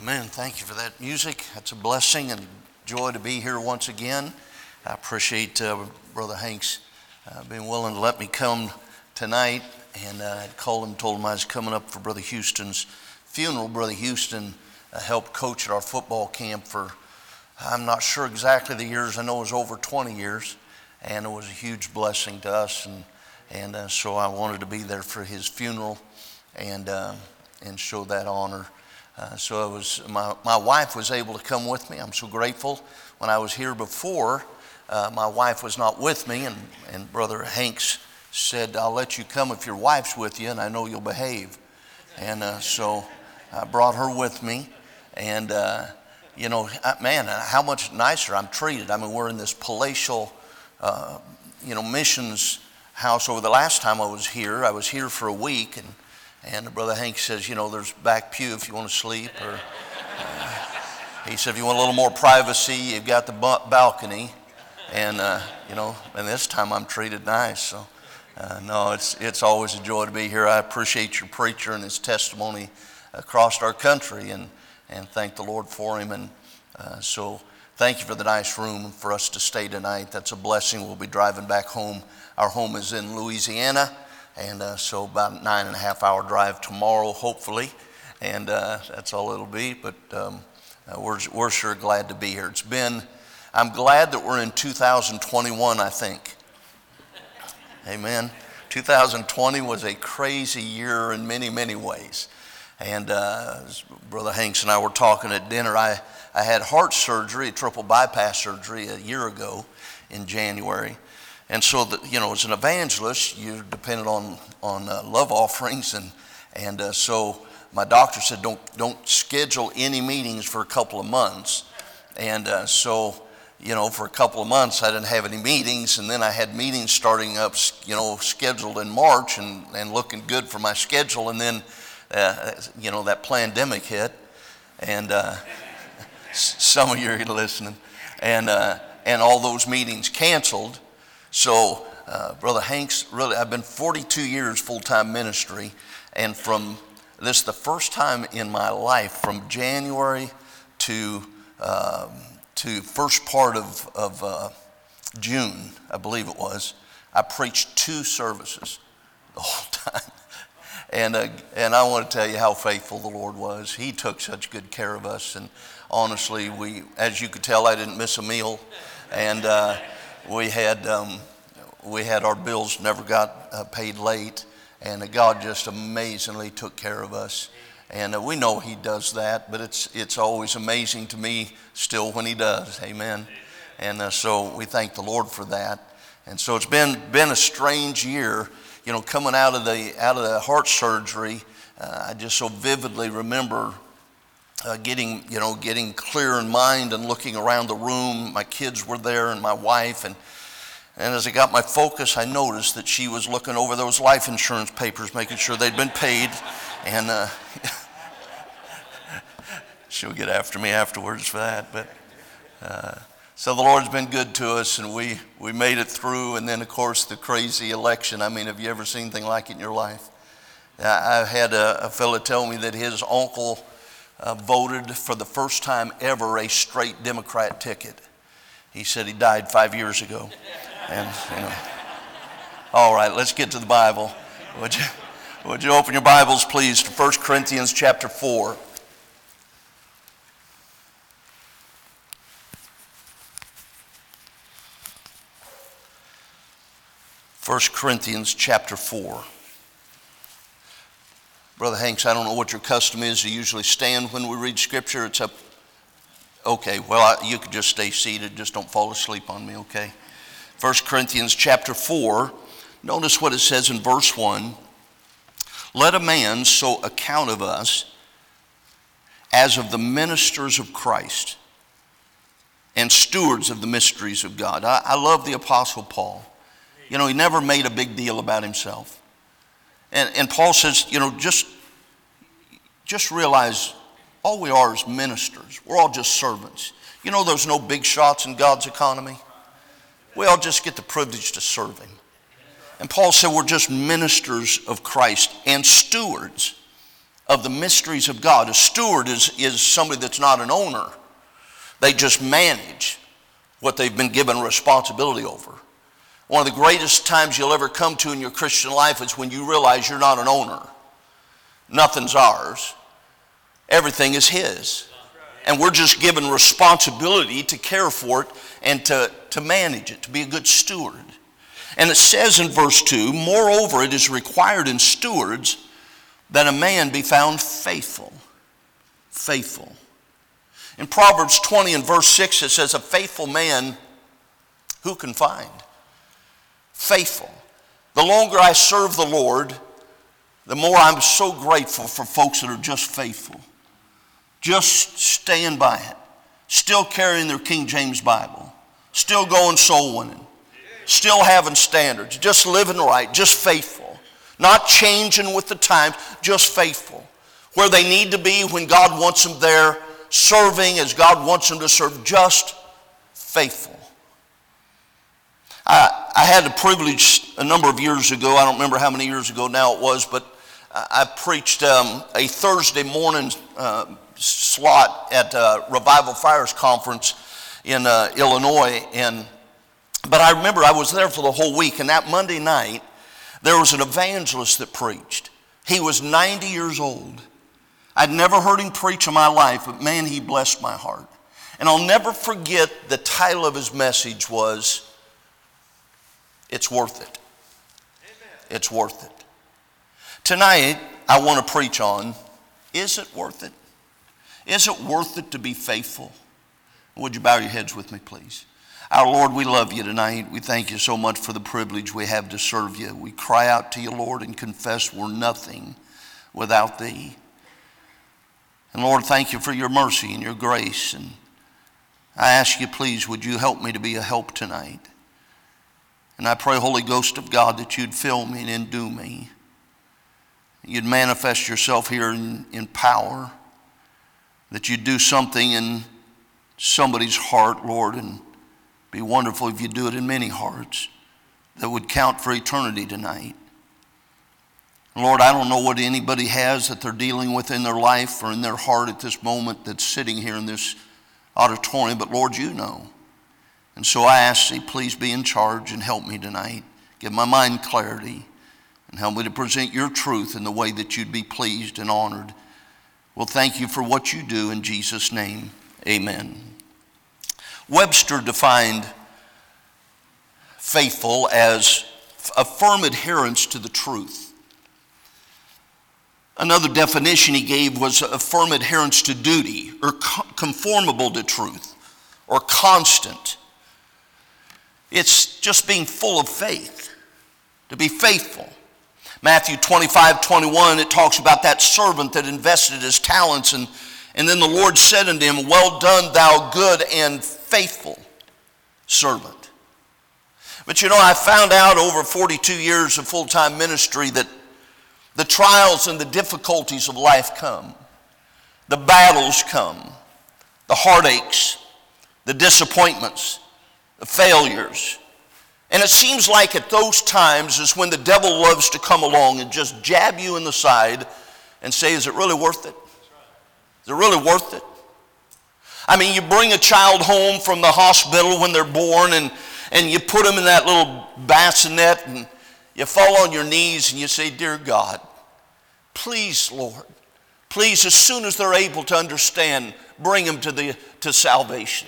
Amen. Thank you for that music. That's a blessing and joy to be here once again. I appreciate Brother Hanks being willing to let me come tonight. And I called him, told him I was coming up for Brother Houston's funeral. Brother Houston helped coach at our football camp for, I'm not sure exactly the years, I know it was over 20 years. And it was a huge blessing to us. And so I wanted to be there for his funeral and show that honor. So it was my wife was able to come with me. I'm so grateful. When I was here before, my wife was not with me, and Brother Hanks said, "I'll let you come if your wife's with you, and I know you'll behave." And so I brought her with me, and you know, man, how much nicer I'm treated. I mean, we're in this palatial, you know, missions house. Over the last time I was here for a week, and Brother Hank says, you know, there's back pew if you want to sleep. Or he said, if you want a little more privacy, you've got the balcony. And you know, and this time I'm treated nice. So, no, it's always a joy to be here. I appreciate your preacher and his testimony across our country, and thank the Lord for him. And so thank you for the nice room for us to stay tonight. That's a blessing. We'll be driving back home. Our home is in Louisiana. And so about a 9.5 hour drive tomorrow, hopefully, and that's all it'll be, but we're sure glad to be here. I'm glad that we're in 2021, I think. Amen. 2020 was a crazy year in many, many ways, and Brother Hanks and I were talking at dinner. I had heart surgery, triple bypass surgery a year ago in January. And so, you know, as an evangelist, you're dependent on love offerings, and so my doctor said don't schedule any meetings for a couple of months, and so you know, for a couple of months I didn't have any meetings, and then I had meetings starting up, you know, scheduled in March and looking good for my schedule, and then you know, that pandemic hit, and some of you are listening, and all those meetings canceled. So, Brother Hanks, really, I've been 42 years full-time ministry, and from this, the first time in my life, from January to first part of June, I believe it was, I preached two services the whole time, and I want to tell you how faithful the Lord was. He took such good care of us, and honestly, we, as you could tell, I didn't miss a meal, and we had our bills never got paid late, and God just amazingly took care of us, and we know He does that, but it's always amazing to me still when He does. Amen. And so we thank the Lord for that. And so it's been a strange year, you know, coming out of the heart surgery. I just so vividly remember getting clear in mind and looking around the room. My kids were there and my wife, and as I got my focus, I noticed that she was looking over those life insurance papers, making sure they'd been paid, and she'll get after me afterwards for that. But so the Lord's been good to us, and we made it through. And then, of course, the crazy election. I mean, have you ever seen anything like it in your life? I had a fellow tell me that his uncle voted for the first time ever a straight Democrat ticket. He said he died 5 years ago. And, you know. All right, let's get to the Bible. Would you open your Bibles, please, to 1 Corinthians chapter 4. Brother Hanks, I don't know what your custom is to usually stand when we read Scripture. It's up. Okay, well, you could just stay seated. Just don't fall asleep on me, okay? 1 Corinthians chapter 4. Notice what it says in verse 1. Let a man so account of us as of the ministers of Christ and stewards of the mysteries of God. I love the Apostle Paul. You know, he never made a big deal about himself. And Paul says, you know, just realize all we are is ministers. We're all just servants. You know, there's no big shots in God's economy. We all just get the privilege to serve Him. And Paul said we're just ministers of Christ and stewards of the mysteries of God. A steward is somebody that's not an owner. They just manage what they've been given responsibility over. One of the greatest times you'll ever come to in your Christian life is when you realize you're not an owner. Nothing's ours. Everything is His. And we're just given responsibility to care for it and to manage it, to be a good steward. And it says in verse 2, moreover, it is required in stewards that a man be found faithful. Faithful. In Proverbs 20 and verse 6, it says, a faithful man, who can find? Faithful. The longer I serve the Lord, the more I'm so grateful for folks that are just faithful. Just staying by it. Still carrying their King James Bible. Still going soul winning. Still having standards. Just living right. Just faithful. Not changing with the times. Just faithful. Where they need to be when God wants them there. Serving as God wants them to serve. Just faithful. I had the privilege a number of years ago, I don't remember how many years ago now it was, but I preached a Thursday morning slot at Revival Fires Conference in Illinois. But I remember I was there for the whole week, and that Monday night, there was an evangelist that preached. He was 90 years old. I'd never heard him preach in my life, but man, he blessed my heart. And I'll never forget the title of his message was, "It's worth it." Amen. It's worth it. Tonight, I want to preach on, is it worth it? Is it worth it to be faithful? Would you bow your heads with me, please? Our Lord, we love you tonight. We thank you so much for the privilege we have to serve you. We cry out to you, Lord, and confess we're nothing without thee. And Lord, thank you for your mercy and your grace. And I ask you, please, would you help me to be a help tonight? And I pray, Holy Ghost of God, that you'd fill me and endue me. You'd manifest yourself here in power. That you'd do something in somebody's heart, Lord, and be wonderful if you do it in many hearts that would count for eternity tonight. Lord, I don't know what anybody has that they're dealing with in their life or in their heart at this moment that's sitting here in this auditorium, but Lord, you know. And so I ask thee, please be in charge and help me tonight. Give my mind clarity and help me to present your truth in the way that you'd be pleased and honored. Well, thank you for what you do in Jesus' name. Amen. Webster defined faithful as a firm adherence to the truth. Another definition he gave was a firm adherence to duty or conformable to truth or constant. It's just being full of faith, to be faithful. Matthew 25:21, it talks about that servant that invested his talents, and then the Lord said unto him, well done, thou good and faithful servant. But you know, I found out over 42 years of full-time ministry that the trials and the difficulties of life come. The battles come. The heartaches. The disappointments. The failures. And it seems like at those times is when the devil loves to come along and just jab you in the side and say, is it really worth it? Is it really worth it? I mean, you bring a child home from the hospital when they're born and you put them in that little bassinet and you fall on your knees and you say, dear God, please, Lord, please, as soon as they're able to understand, bring them to salvation.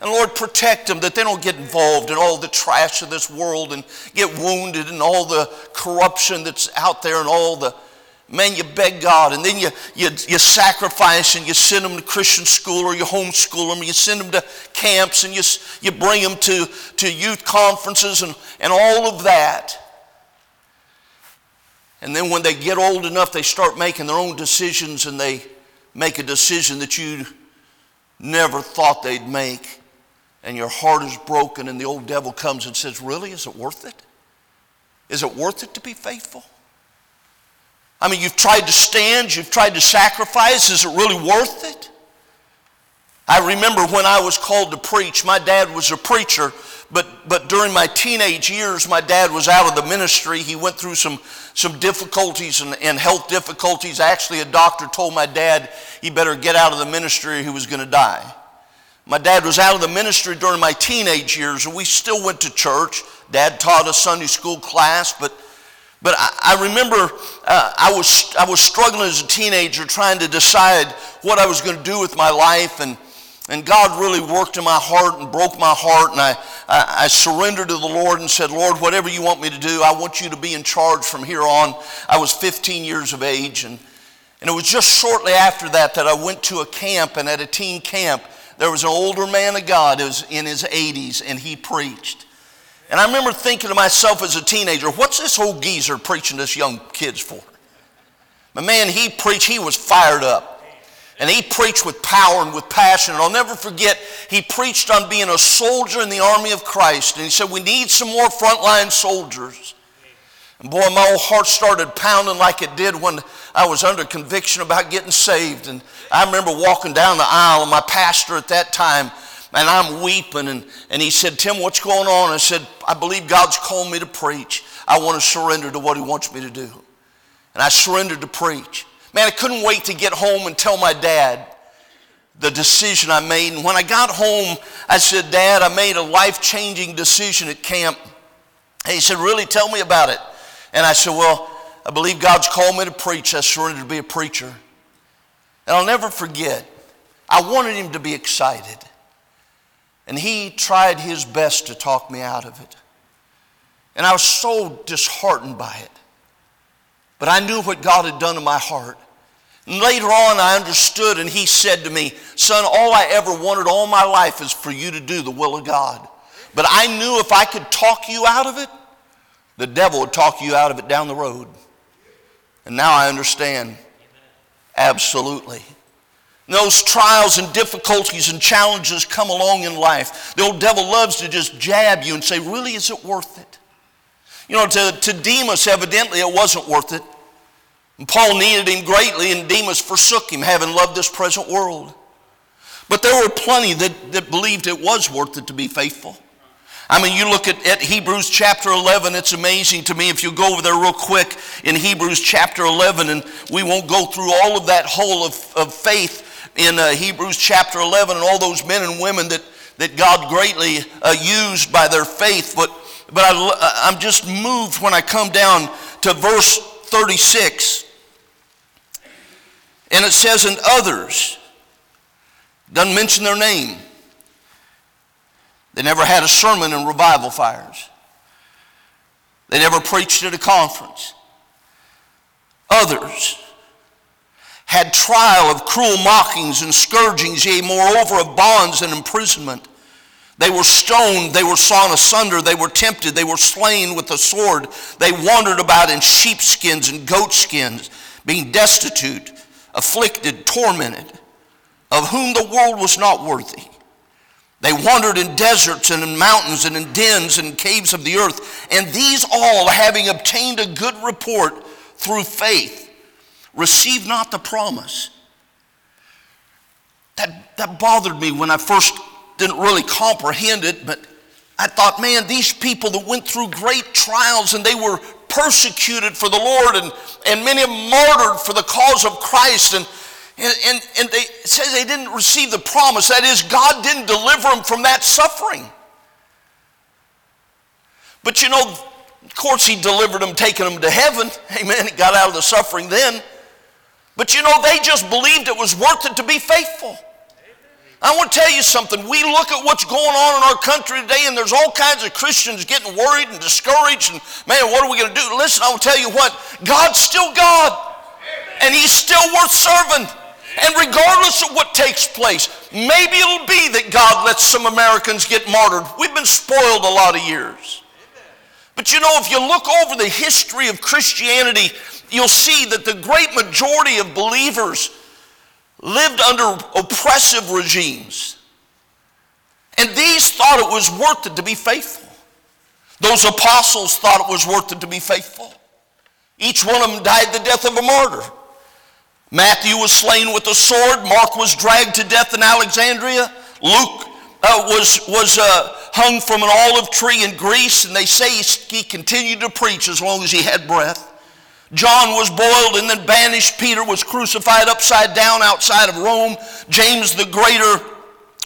And Lord, protect them that they don't get involved in all the trash of this world and get wounded and all the corruption that's out there and all the, man, you beg God. And then you sacrifice and you send them to Christian school or you homeschool them. You send them to camps and you bring them to youth conferences and all of that. And then when they get old enough, they start making their own decisions, and they make a decision that you never thought they'd make. And your heart is broken, and the old devil comes and says, really, is it worth it? Is it worth it to be faithful? I mean, you've tried to stand, you've tried to sacrifice. Is it really worth it? I remember when I was called to preach, my dad was a preacher, But during my teenage years, my dad was out of the ministry. He went through some difficulties and health difficulties. Actually, a doctor told my dad he better get out of the ministry or he was going to die. My dad was out of the ministry during my teenage years, and we still went to church. Dad taught a Sunday school class, but I remember I was struggling as a teenager trying to decide what I was going to do with my life, and God really worked in my heart and broke my heart, and I surrendered to the Lord and said, Lord, whatever you want me to do, I want you to be in charge from here on. I was 15 years of age, and it was just shortly after that I went to a camp, and at a teen camp, there was an older man of God who was in his 80s, and he preached. And I remember thinking to myself as a teenager, what's this old geezer preaching to us young kids for? But man, he preached, he was fired up. And he preached with power and with passion. And I'll never forget, he preached on being a soldier in the army of Christ. And he said, we need some more frontline soldiers. And boy, my old heart started pounding like it did when I was under conviction about getting saved. And I remember walking down the aisle, and my pastor at that time, and I'm weeping, and he said, Tim, what's going on? I said, I believe God's called me to preach. I want to surrender to what he wants me to do. And I surrendered to preach. Man, I couldn't wait to get home and tell my dad the decision I made. And when I got home, I said, Dad, I made a life-changing decision at camp. And he said, really, tell me about it. And I said, well, I believe God's called me to preach. I surrendered to be a preacher. And I'll never forget, I wanted him to be excited. And he tried his best to talk me out of it. And I was so disheartened by it. But I knew what God had done in my heart. And later on I understood, and he said to me, son, all I ever wanted all my life is for you to do the will of God. But I knew if I could talk you out of it, the devil would talk you out of it down the road. And now I understand. Absolutely. And those trials and difficulties and challenges come along in life. The old devil loves to just jab you and say, really, is it worth it? You know, to Demas, evidently, it wasn't worth it. And Paul needed him greatly, and Demas forsook him, having loved this present world. But there were plenty that believed it was worth it to be faithful. I mean, you look at Hebrews chapter 11, it's amazing to me. If you go over there real quick in Hebrews chapter 11, and we won't go through all of that whole of faith in Hebrews chapter 11 and all those men and women that God greatly used by their faith. But I'm just moved when I come down to verse 36. And it says, and others, doesn't mention their name. They never had a sermon in revival fires. They never preached at a conference. Others had trial of cruel mockings and scourgings, yea, moreover of bonds and imprisonment. They were stoned, they were sawn asunder, they were tempted, they were slain with the sword. They wandered about in sheepskins and goatskins, being destitute, afflicted, tormented, of whom the world was not worthy. They wandered in deserts and in mountains and in dens and caves of the earth. And these all, having obtained a good report through faith, received not the promise. That bothered me when I first didn't really comprehend it, but I thought, man, these people that went through great trials and they were persecuted for the Lord and many martyred for the cause of Christ, and they say they didn't receive the promise. That is, God didn't deliver them from that suffering. But you know, of course he delivered them, taking them to heaven. Amen, he got out of the suffering then. But you know, they just believed it was worth it to be faithful. I want to tell you something. We look at what's going on in our country today, and there's all kinds of Christians getting worried and discouraged, and man, what are we going to do? Listen, I will tell you what, God's still God, and he's still worth serving. And regardless of what takes place, maybe it'll be that God lets some Americans get martyred. We've been spoiled a lot of years. But you know, if you look over the history of Christianity, you'll see that the great majority of believers lived under oppressive regimes. And these thought it was worth it to be faithful. Those apostles thought it was worth it to be faithful. Each one of them died the death of a martyr. Matthew was slain with a sword. Mark was dragged to death in Alexandria. Luke was hung from an olive tree in Greece, and they say he continued to preach as long as he had breath. John was boiled and then banished. Peter was crucified upside down outside of Rome. James the Greater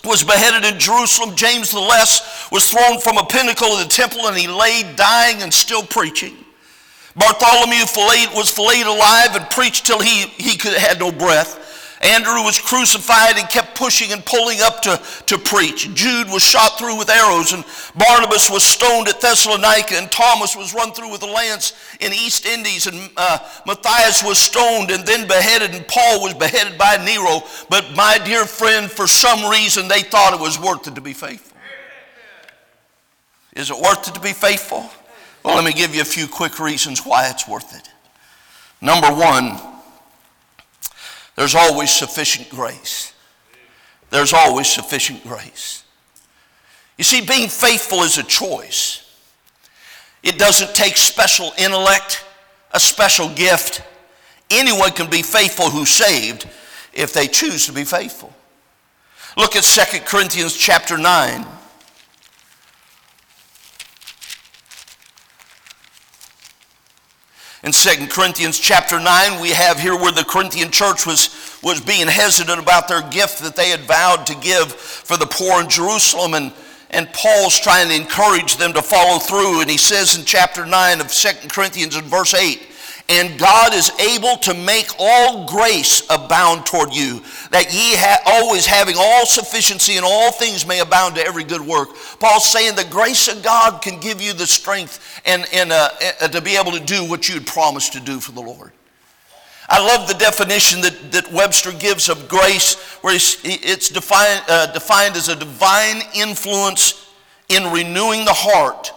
was beheaded in Jerusalem. James the Less was thrown from a pinnacle of the temple, and he lay dying and still preaching. Bartholomew was filleted alive and preached till he had no breath. Andrew was crucified and kept pushing and pulling up to preach. Jude was shot through with arrows, and Barnabas was stoned at Thessalonica, and Thomas was run through with a lance in East Indies, and Matthias was stoned and then beheaded, and Paul was beheaded by Nero. But my dear friend, for some reason they thought it was worth it to be faithful. Is it worth it to be faithful? Well, let me give you a few quick reasons why it's worth it. Number one, there's always sufficient grace. There's always sufficient grace. You see, being faithful is a choice. It doesn't take special intellect, a special gift. Anyone can be faithful who's saved if they choose to be faithful. Look at 2 Corinthians chapter 9. In 2 Corinthians chapter 9, we have here where the Corinthian church was being hesitant about their gift that they had vowed to give for the poor in Jerusalem, and Paul's trying to encourage them to follow through, and he says in chapter 9 of 2 Corinthians in verse 8, "And God is able to make all grace abound toward you, that ye always having all sufficiency in all things may abound to every good work." Paul's saying the grace of God can give you the strength and to be able to do what you had promised to do for the Lord. I love the definition that Webster gives of grace, where it's defined as a divine influence in renewing the heart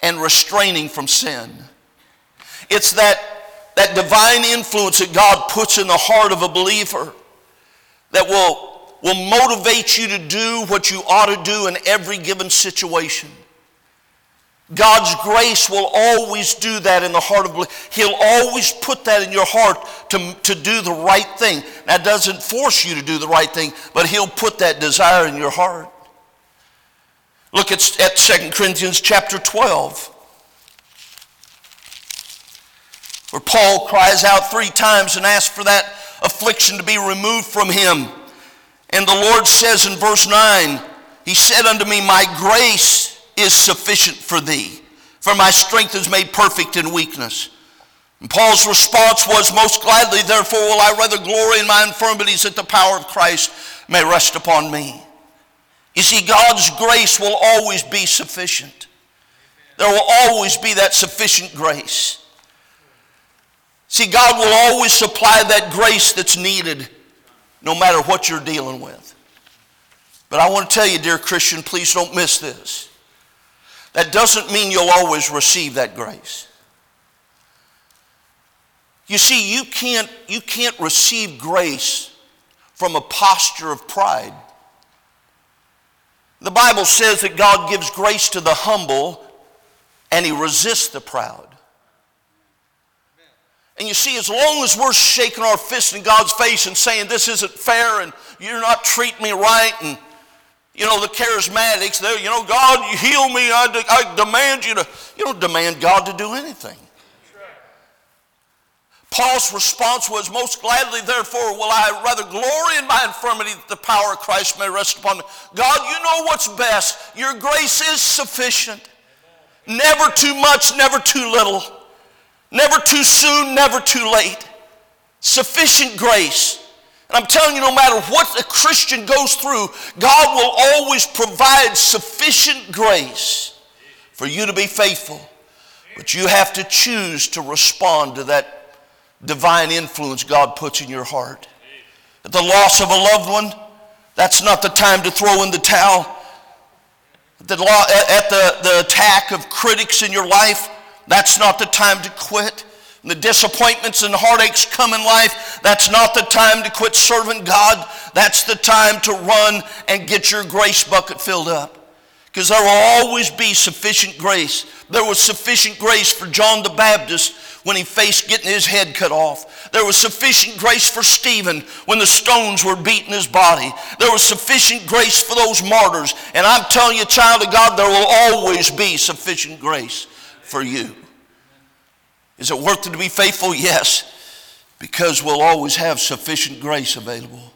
and restraining from sin. It's that divine influence that God puts in the heart of a believer that will motivate you to do what you ought to do in every given situation. God's grace will always do that in the heart of a believer. He'll always put that in your heart to do the right thing. That doesn't force you to do the right thing, but He'll put that desire in your heart. Look at 2 Corinthians chapter 12. Where Paul cries out 3 times and asks for that affliction to be removed from him. And the Lord says in verse 9, He said unto me, "My grace is sufficient for thee, for my strength is made perfect in weakness." And Paul's response was, "Most gladly, therefore, will I rather glory in my infirmities, that the power of Christ may rest upon me." You see, God's grace will always be sufficient. There will always be that sufficient grace. See, God will always supply that grace that's needed, no matter what you're dealing with. But I want to tell you, dear Christian, please don't miss this. That doesn't mean you'll always receive that grace. You see, you can't receive grace from a posture of pride. The Bible says that God gives grace to the humble, and He resists the proud. And you see, as long as we're shaking our fist in God's face and saying, "This isn't fair, and you're not treating me right," and, you know, the charismatics, they're, you know, "God, you heal me, I demand you to," you don't demand God to do anything. Paul's response was, "Most gladly, therefore, will I rather glory in my infirmity, that the power of Christ may rest upon me." God, you know what's best. Your grace is sufficient. Never too much, never too little. Never too soon, never too late. Sufficient grace. And I'm telling you, no matter what a Christian goes through, God will always provide sufficient grace for you to be faithful. But you have to choose to respond to that divine influence God puts in your heart. At the loss of a loved one, that's not the time to throw in the towel. At the attack of critics in your life, that's not the time to quit. The disappointments and heartaches come in life. That's not the time to quit serving God. That's the time to run and get your grace bucket filled up. because there will always be sufficient grace. There was sufficient grace for John the Baptist when he faced getting his head cut off. There was sufficient grace for Stephen when the stones were beating his body. There was sufficient grace for those martyrs. And I'm telling you, child of God, there will always be sufficient grace for you. Is it worth it to be faithful? Yes, because we'll always have sufficient grace available.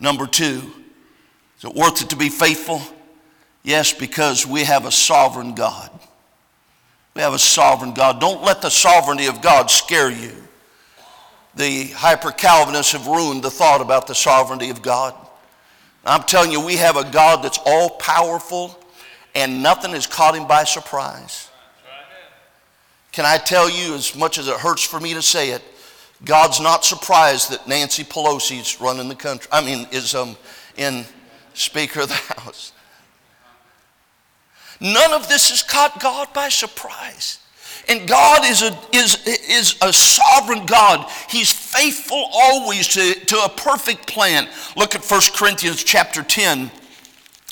Number two, is it worth it to be faithful? Yes, because we have a sovereign God. We have a sovereign God. Don't let the sovereignty of God scare you. The hyper-Calvinists have ruined the thought about the sovereignty of God. I'm telling you, we have a God that's all-powerful, and nothing has caught him by surprise. Can I tell you, as much as it hurts for me to say it, God's not surprised that Nancy Pelosi's running the country. I mean, is in Speaker of the House. None of this has caught God by surprise. And God is a sovereign God. He's faithful always to a perfect plan. Look at 1 Corinthians chapter 10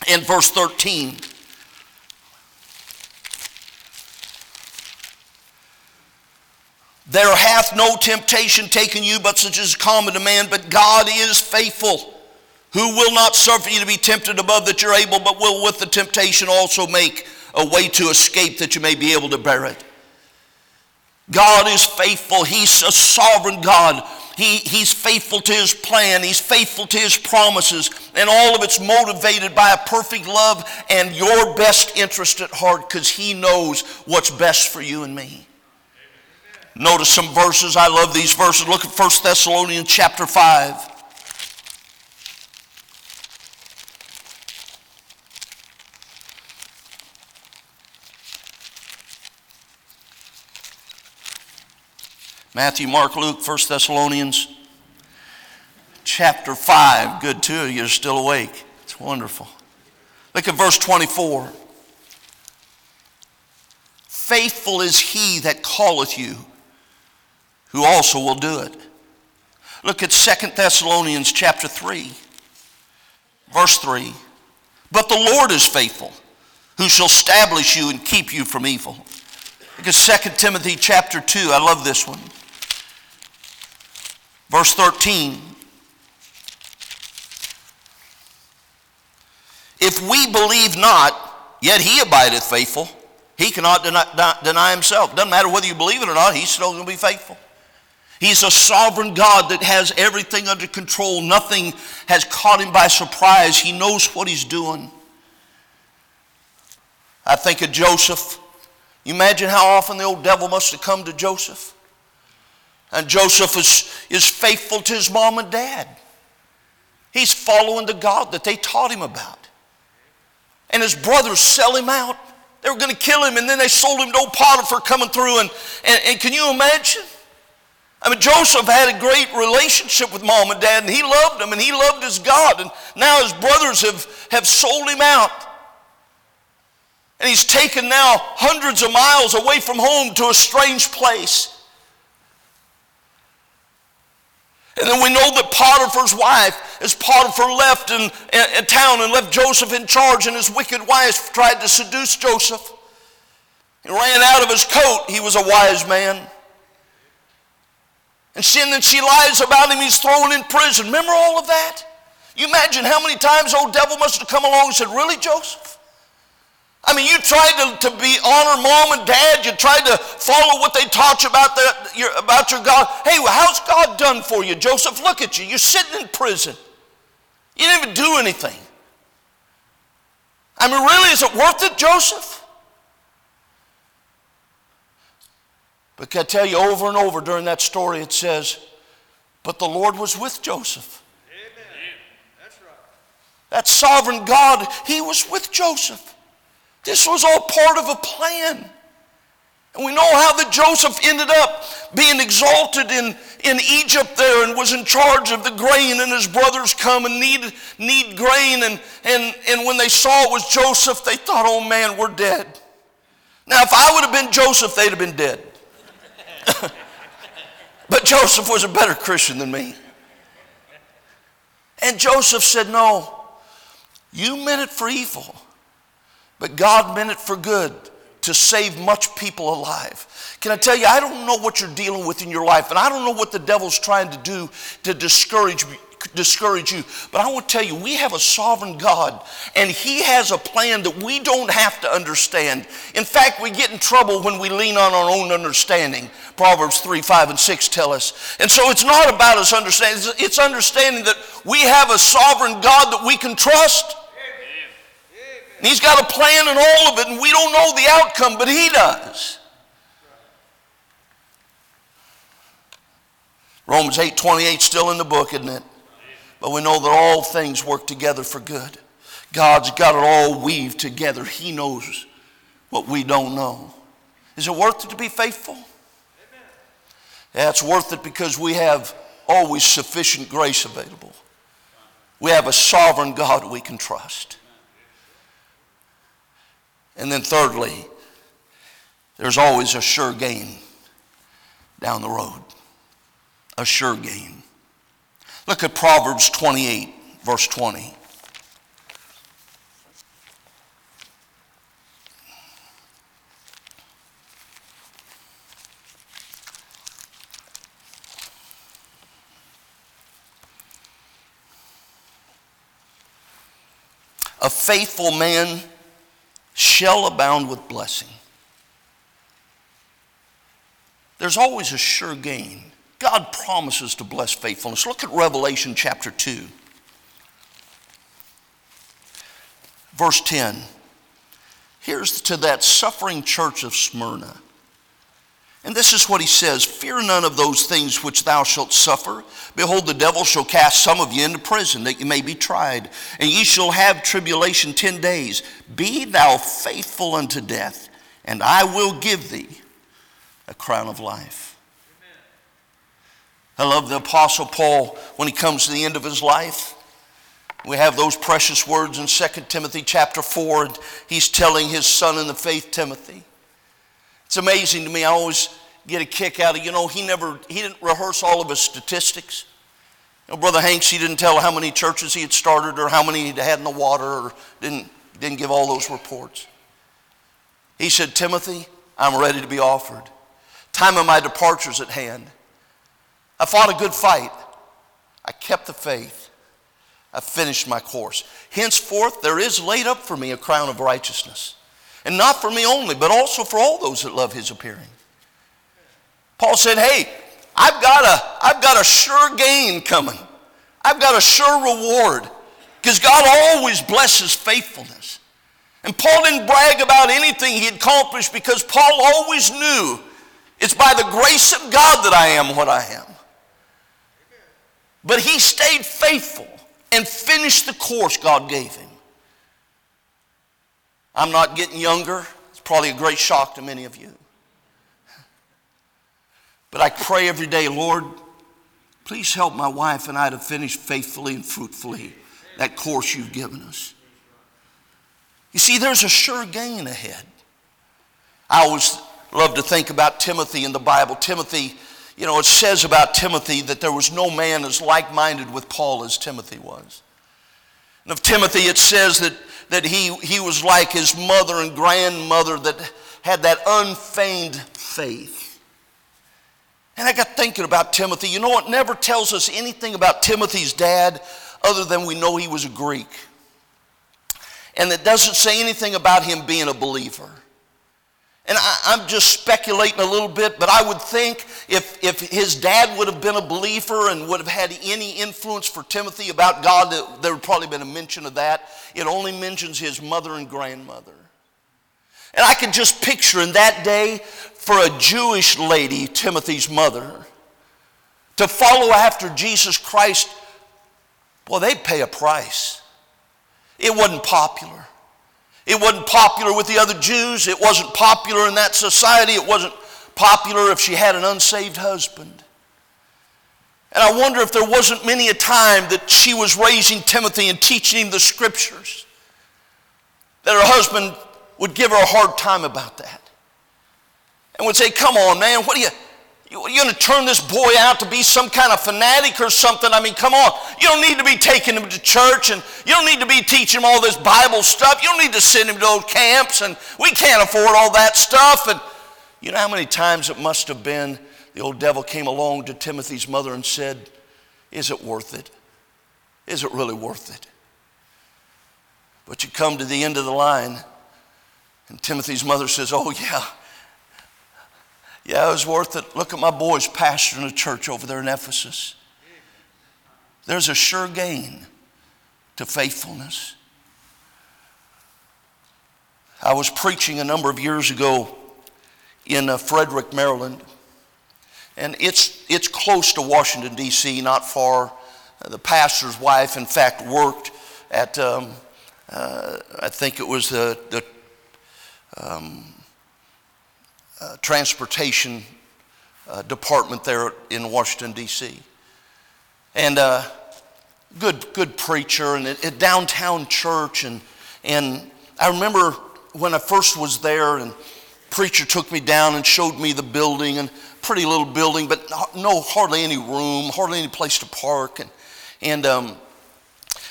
and verse 13. There hath no temptation taken you but such as is common to man, but God is faithful, who will not suffer you to be tempted above that you're able, but will with the temptation also make a way to escape that you may be able to bear it. God is faithful. He's a sovereign God. He's faithful to his plan. He's faithful to his promises. And all of it's motivated by a perfect love and your best interest at heart, because he knows what's best for you and me. Notice some verses. I love these verses. Look at 1 Thessalonians chapter 5. Matthew, Mark, Luke, 1 Thessalonians chapter 5. Good, two of you are still awake. It's wonderful. Look at verse 24. Faithful is he that calleth you, who also will do it. Look at 2 Thessalonians chapter 3, verse 3. But the Lord is faithful, who shall establish you and keep you from evil. Look at 2 Timothy chapter 2. I love this one. Verse 13. If we believe not, yet he abideth faithful. He cannot deny himself. Doesn't matter whether you believe it or not, he's still going to be faithful. He's a sovereign God that has everything under control. Nothing has caught him by surprise. He knows what he's doing. I think of Joseph. You imagine how often the old devil must have come to Joseph. And Joseph is faithful to his mom and dad. He's following the God that they taught him about. And his brothers sell him out. They were going to kill him, and then they sold him to old Potiphar coming through. And can you imagine? I mean, Joseph had a great relationship with mom and dad, and he loved them, and he loved his God. And now his brothers have sold him out. And he's taken now hundreds of miles away from home to a strange place. And then we know that Potiphar's wife, as Potiphar left in town and left Joseph in charge, and his wicked wife tried to seduce Joseph. He ran out of his coat. He was a wise man. And then she lies about him. He's thrown in prison. Remember all of that? You imagine how many times the old devil must have come along and said, really, Joseph? I mean, you tried to be honor mom and dad. You tried to follow what they taught you about your God. Hey, well, how's God done for you, Joseph? Look at you. You're sitting in prison. You didn't even do anything. I mean, really, is it worth it, Joseph? But can I tell you, over and over during that story, it says, but the Lord was with Joseph. Amen. That's right. That sovereign God, he was with Joseph. This was all part of a plan. And we know how that Joseph ended up being exalted in Egypt there and was in charge of the grain, and his brothers come and need grain. And when they saw it was Joseph, they thought, oh man, we're dead. Now, if I would have been Joseph, they'd have been dead. But Joseph was a better Christian than me. And Joseph said, no, you meant it for evil, But God meant it for good to save much people alive. Can I tell you, I don't know what you're dealing with in your life, and I don't know what the devil's trying to do to discourage you. But I want to tell you, we have a sovereign God, and He has a plan that we don't have to understand. In fact, we get in trouble when we lean on our own understanding. Proverbs 3, 5, and 6 tell us. And so it's not about us understanding. It's understanding that we have a sovereign God that we can trust. And He's got a plan in all of it, and we don't know the outcome, but He does. Romans 8:28 still in the book, isn't it? But we know that all things work together for good. God's got it all weaved together. He knows what we don't know. Is it worth it to be faithful? Amen. Yeah, it's worth it because we have always sufficient grace available. We have a sovereign God we can trust. And then thirdly, there's always a sure gain down the road. A sure gain. Look at Proverbs 28, verse 20. A faithful man shall abound with blessing. There's always a sure gain. God promises to bless faithfulness. Look at Revelation chapter 2, verse 10. Here's to that suffering church of Smyrna. And this is what he says, "Fear none of those things which thou shalt suffer. Behold, the devil shall cast some of you into prison, that you may be tried. And ye shall have tribulation 10 days. Be thou faithful unto death, and I will give thee a crown of life." I love the Apostle Paul when he comes to the end of his life. We have those precious words in 2 Timothy chapter 4, and he's telling his son in the faith, Timothy. It's amazing to me. I always get a kick out of, he didn't rehearse all of his statistics. Brother Hanks, he didn't tell how many churches he had started or how many he'd had in the water, or didn't give all those reports. He said, "Timothy, I'm ready to be offered. Time of my departure is at hand. I fought a good fight. I kept the faith. I finished my course. Henceforth, there is laid up for me a crown of righteousness. And not for me only, but also for all those that love His appearing." Paul said, "Hey, I've got a sure gain coming. I've got a sure reward." Because God always blesses faithfulness. And Paul didn't brag about anything he accomplished, because Paul always knew, it's by the grace of God that I am what I am. But he stayed faithful and finished the course God gave him. I'm not getting younger. It's probably a great shock to many of you. But I pray every day, "Lord, please help my wife and I to finish faithfully and fruitfully that course you've given us." You see, there's a sure gain ahead. I always love to think about Timothy in the Bible. Timothy, it says about Timothy that there was no man as like-minded with Paul as Timothy was. And of Timothy, it says that he was like his mother and grandmother, that had that unfeigned faith. And I got thinking about Timothy. It never tells us anything about Timothy's dad other than we know he was a Greek. And it doesn't say anything about him being a believer. And I'm just speculating a little bit, but I would think if his dad would have been a believer and would have had any influence for Timothy about God, there would probably have been a mention of that. It only mentions his mother and grandmother. And I can just picture in that day, for a Jewish lady, Timothy's mother, to follow after Jesus Christ, well, they'd pay a price. It wasn't popular. It wasn't popular with the other Jews. It wasn't popular in that society. It wasn't popular if she had an unsaved husband. And I wonder if there wasn't many a time that she was raising Timothy and teaching him the scriptures, that her husband would give her a hard time about that and would say, "Come on, man, what are you, You're going to turn this boy out to be some kind of fanatic or something? I mean, come on. You don't need to be taking him to church, and you don't need to be teaching him all this Bible stuff. You don't need to send him to those camps, and we can't afford all that stuff. And you know how many times it must have been the old devil came along to Timothy's mother and said, "Is it worth it? Is it really worth it?" But you come to the end of the line, and Timothy's mother says, "Oh, yeah. Yeah, it was worth it. Look at my boys pastoring a church over there in Ephesus." There's a sure gain to faithfulness. I was preaching a number of years ago in Frederick, Maryland, and it's close to Washington, D.C., not far. The pastor's wife, in fact, worked at, I think it was the transportation department there in Washington, D.C. And good preacher and a downtown church. And I remember when I first was there, and preacher took me down and showed me the building, and pretty little building, but hardly any room, hardly any place to park. And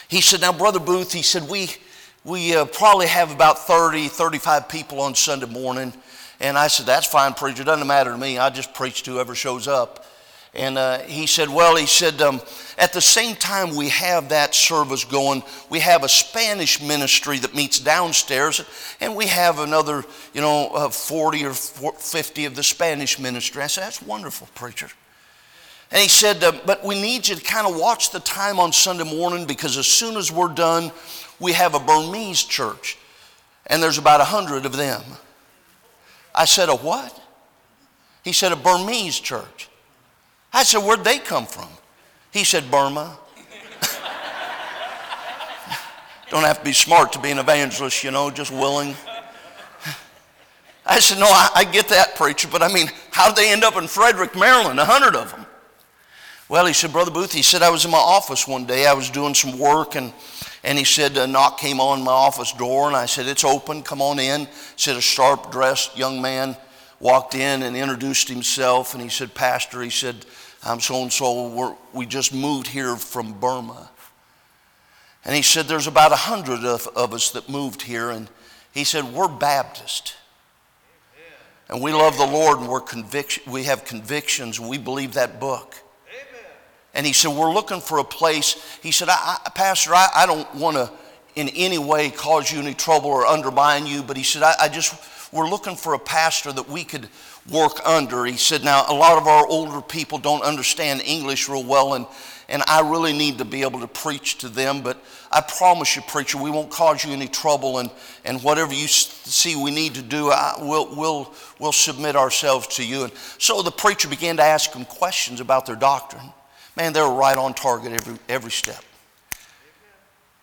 he said, "Now, Brother Booth," he said, we probably have about 30, 35 people on Sunday morning." And I said, "That's fine, preacher. It doesn't matter to me. I just preach to whoever shows up." And he said, "Well," he said, "at the same time we have that service going, we have a Spanish ministry that meets downstairs, and we have another, 40 or 50 of the Spanish ministry." I said, "That's wonderful, preacher." And he said, "But we need you to kind of watch the time on Sunday morning, because as soon as we're done, we have a Burmese church, and there's about 100 of them." I said, "A what?" He said, "A Burmese church." I said, "Where'd they come from?" He said, "Burma." Don't have to be smart to be an evangelist, just willing. I said, "No, I get that, preacher, but I mean, how'd they end up in Frederick, Maryland, 100 of them?" Well, he said, "Brother Booth," he said, "I was in my office one day. I was doing some work, and he said, a knock came on my office door, and I said, 'It's open, come on in.' He said, a sharp-dressed young man walked in and introduced himself, and he said, 'Pastor,' he said, 'I'm so-and-so. We just moved here from Burma.' And he said, 'There's about 100 of us that moved here,' and he said, 'We're Baptist. And we love the Lord, and we have convictions, and we believe that book.' And he said, 'We're looking for a place.' He said, Pastor, I don't want to in any way cause you any trouble or undermine you, but he said, we're looking for a pastor that we could work under." He said, "Now, a lot of our older people don't understand English real well, and I really need to be able to preach to them, but I promise you, preacher, we won't cause you any trouble, and whatever you see we need to do, we'll submit ourselves to you." And so the preacher began to ask them questions about their doctrine. Man, they were right on target every step.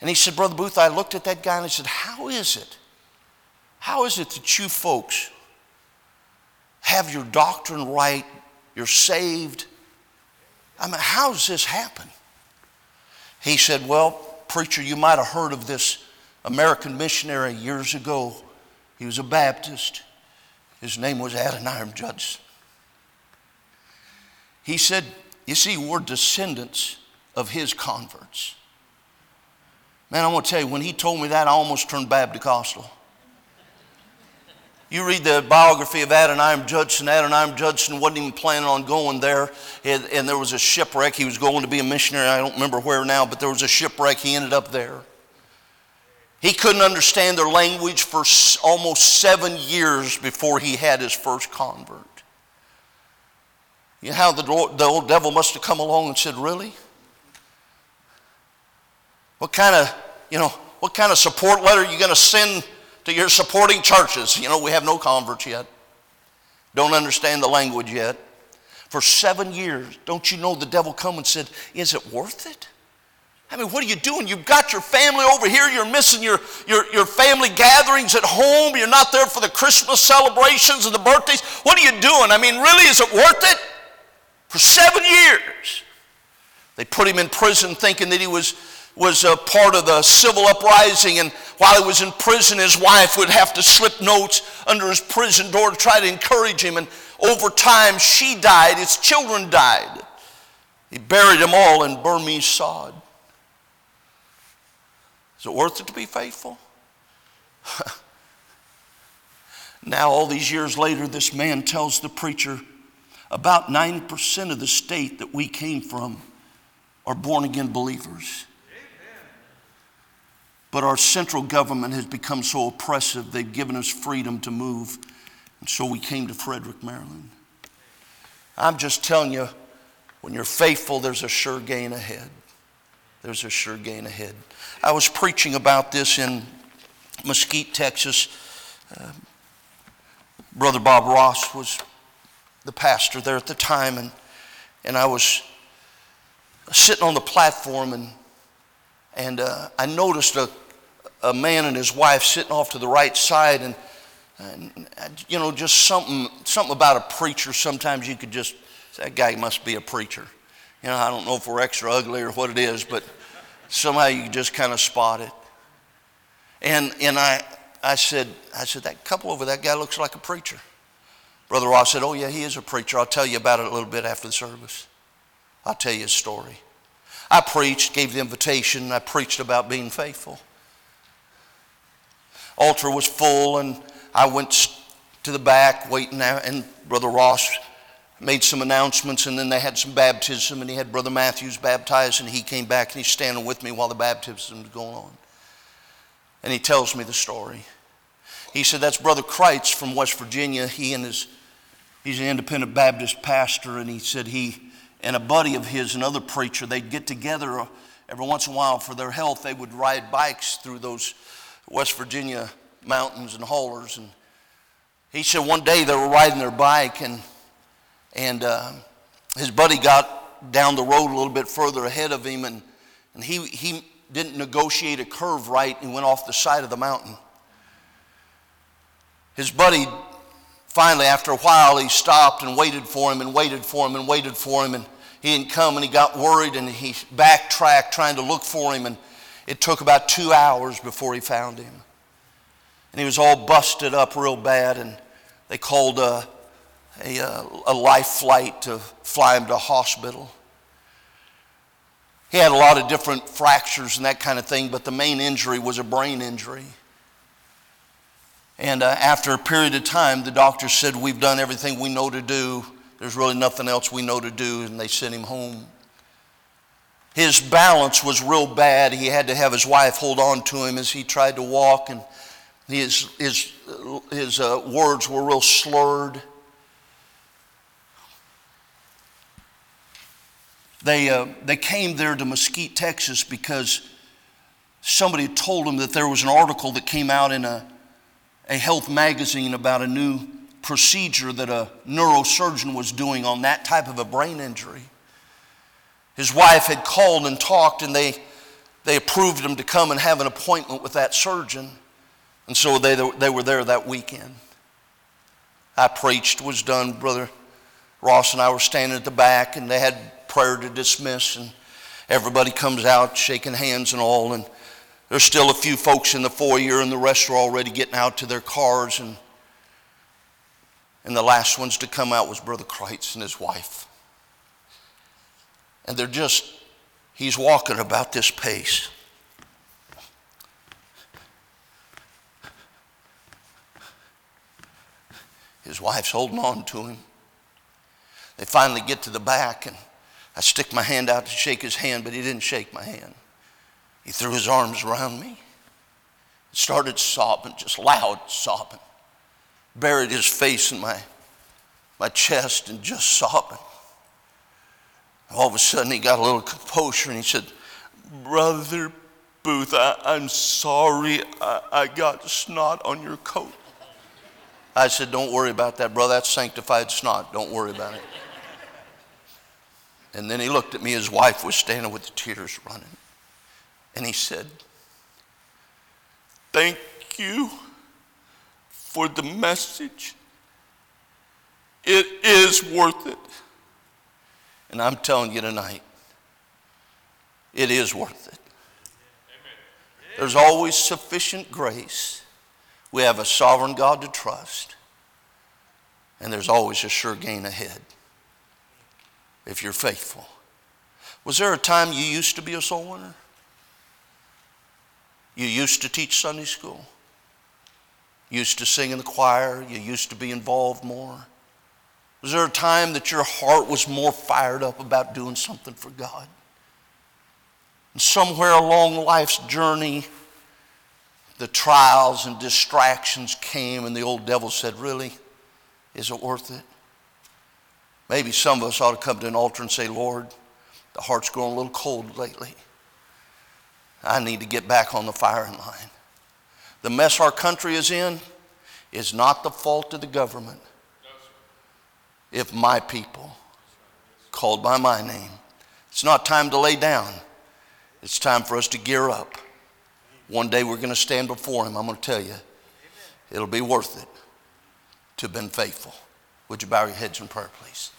And he said, "Brother Booth," I looked at that guy and I said, How is it that you folks have your doctrine right, you're saved? I mean, how does this happen?" He said, "Well, preacher, you might have heard of this American missionary years ago. He was a Baptist. His name was Adoniram Judson. He said, 'You see, we're descendants of his converts.'" Man, I'm going to tell you, when he told me that, I almost turned Babdicostal. You read the biography of Adoniram Judson. Adoniram Judson wasn't even planning on going there, and there was a shipwreck. He was going to be a missionary. I don't remember where now, but there was a shipwreck. He ended up there. He couldn't understand their language for almost 7 years before he had his first convert. You know how the old devil must have come along and said, "Really? What kind of support letter are you going to send to your supporting churches? We have no converts yet. Don't understand the language yet." For 7 years, don't you know the devil come and said, "Is it worth it? I mean, what are you doing? You've got your family over here. You're missing your family gatherings at home. You're not there for the Christmas celebrations and the birthdays. What are you doing? I mean, really, is it worth it?" For 7 years, they put him in prison thinking that he was a part of the civil uprising, and while he was in prison, his wife would have to slip notes under his prison door to try to encourage him. And Over time, she died. His children died. He buried them all in Burmese sod. Is it worth it to be faithful? Now, all these years later, this man tells the preacher, about 90% of the state that we came from are born-again believers. Amen. But our central government has become so oppressive, they've given us freedom to move. And so we came to Frederick, Maryland. I'm just telling you, when you're faithful, there's a sure gain ahead. There's a sure gain ahead. I was preaching about this in Mesquite, Texas. Brother Bob Ross was the pastor there at the time, and I was sitting on the platform, and I noticed a man and his wife sitting off to the right side, and you know, just something about a preacher. Sometimes you could just say, that guy must be a preacher. You know, I don't know if we're extra ugly or what it is, but somehow you just kind of spot it. And I said, that couple over that guy looks like a preacher. Brother Ross said, oh yeah, he is a preacher. I'll tell you about it a little bit after the service. I'll tell you his story. I preached, gave the invitation, and I preached about being faithful. Altar was full, and I went to the back waiting, and Brother Ross made some announcements, and then they had some baptism, and he had Brother Matthews baptized, and he came back, and he's standing with me while the baptism was going on. And he tells me the story. He said, that's Brother Kreitz from West Virginia. He's an independent Baptist pastor, and he said he and a buddy of his, another preacher, they'd get together every once in a while for their health. They would ride bikes through those West Virginia mountains and haulers. And he said one day they were riding their bike, and his buddy got down the road a little bit further ahead of him, and he didn't negotiate a curve right, and he went off the side of the mountain. His buddy, finally, after a while, he stopped and waited for him and waited for him and waited for him, and he didn't come, and he got worried, and he backtracked trying to look for him, and it took about 2 hours before he found him. And he was all busted up real bad, and they called a life flight to fly him to hospital. He had a lot of different fractures and that kind of thing, but the main injury was a brain injury. And after a period of time, the doctor said, we've done everything we know to do. There's really nothing else we know to do. And they sent him home. His balance was real bad. He had to have his wife hold on to him as he tried to walk. And his words were real slurred. They came there to Mesquite, Texas, because somebody told them that there was an article that came out in a health magazine about a new procedure that a neurosurgeon was doing on that type of a brain injury. His wife had called and talked, and they approved him to come and have an appointment with that surgeon. And so they were there that weekend. I preached, was done. Brother Ross and I were standing at the back, and they had prayer to dismiss, and everybody comes out shaking hands and all, and there's still a few folks in the foyer, and the rest are already getting out to their cars. And the last ones to come out was Brother Kreitz and his wife. And he's walking about this pace. His wife's holding on to him. They finally get to the back, and I stick my hand out to shake his hand, but he didn't shake my hand. He threw his arms around me, started sobbing, just loud sobbing, buried his face in my chest and just sobbing. All of a sudden, he got a little composure, and he said, Brother Booth, I'm sorry, I got snot on your coat. I said, don't worry about that, brother. That's sanctified snot. Don't worry about it. And then he looked at me. His wife was standing with the tears running. And he said, thank you for the message. It is worth it. And I'm telling you tonight, it is worth it. Amen. There's always sufficient grace. We have a sovereign God to trust. And there's always a sure gain ahead if you're faithful. Was there a time you used to be a soul winner? You used to teach Sunday school. You used to sing in the choir. You used to be involved more. Was there a time that your heart was more fired up about doing something for God? And somewhere along life's journey, the trials and distractions came, and the old devil said, really? Is it worth it? Maybe some of us ought to come to an altar and say, Lord, the heart's grown a little cold lately. I need to get back on the firing line. The mess our country is in is not the fault of the government. If my people, called by my name, it's not time to lay down. It's time for us to gear up. One day we're going to stand before him. I'm going to tell you, it'll be worth it to have been faithful. Would you bow your heads in prayer, please?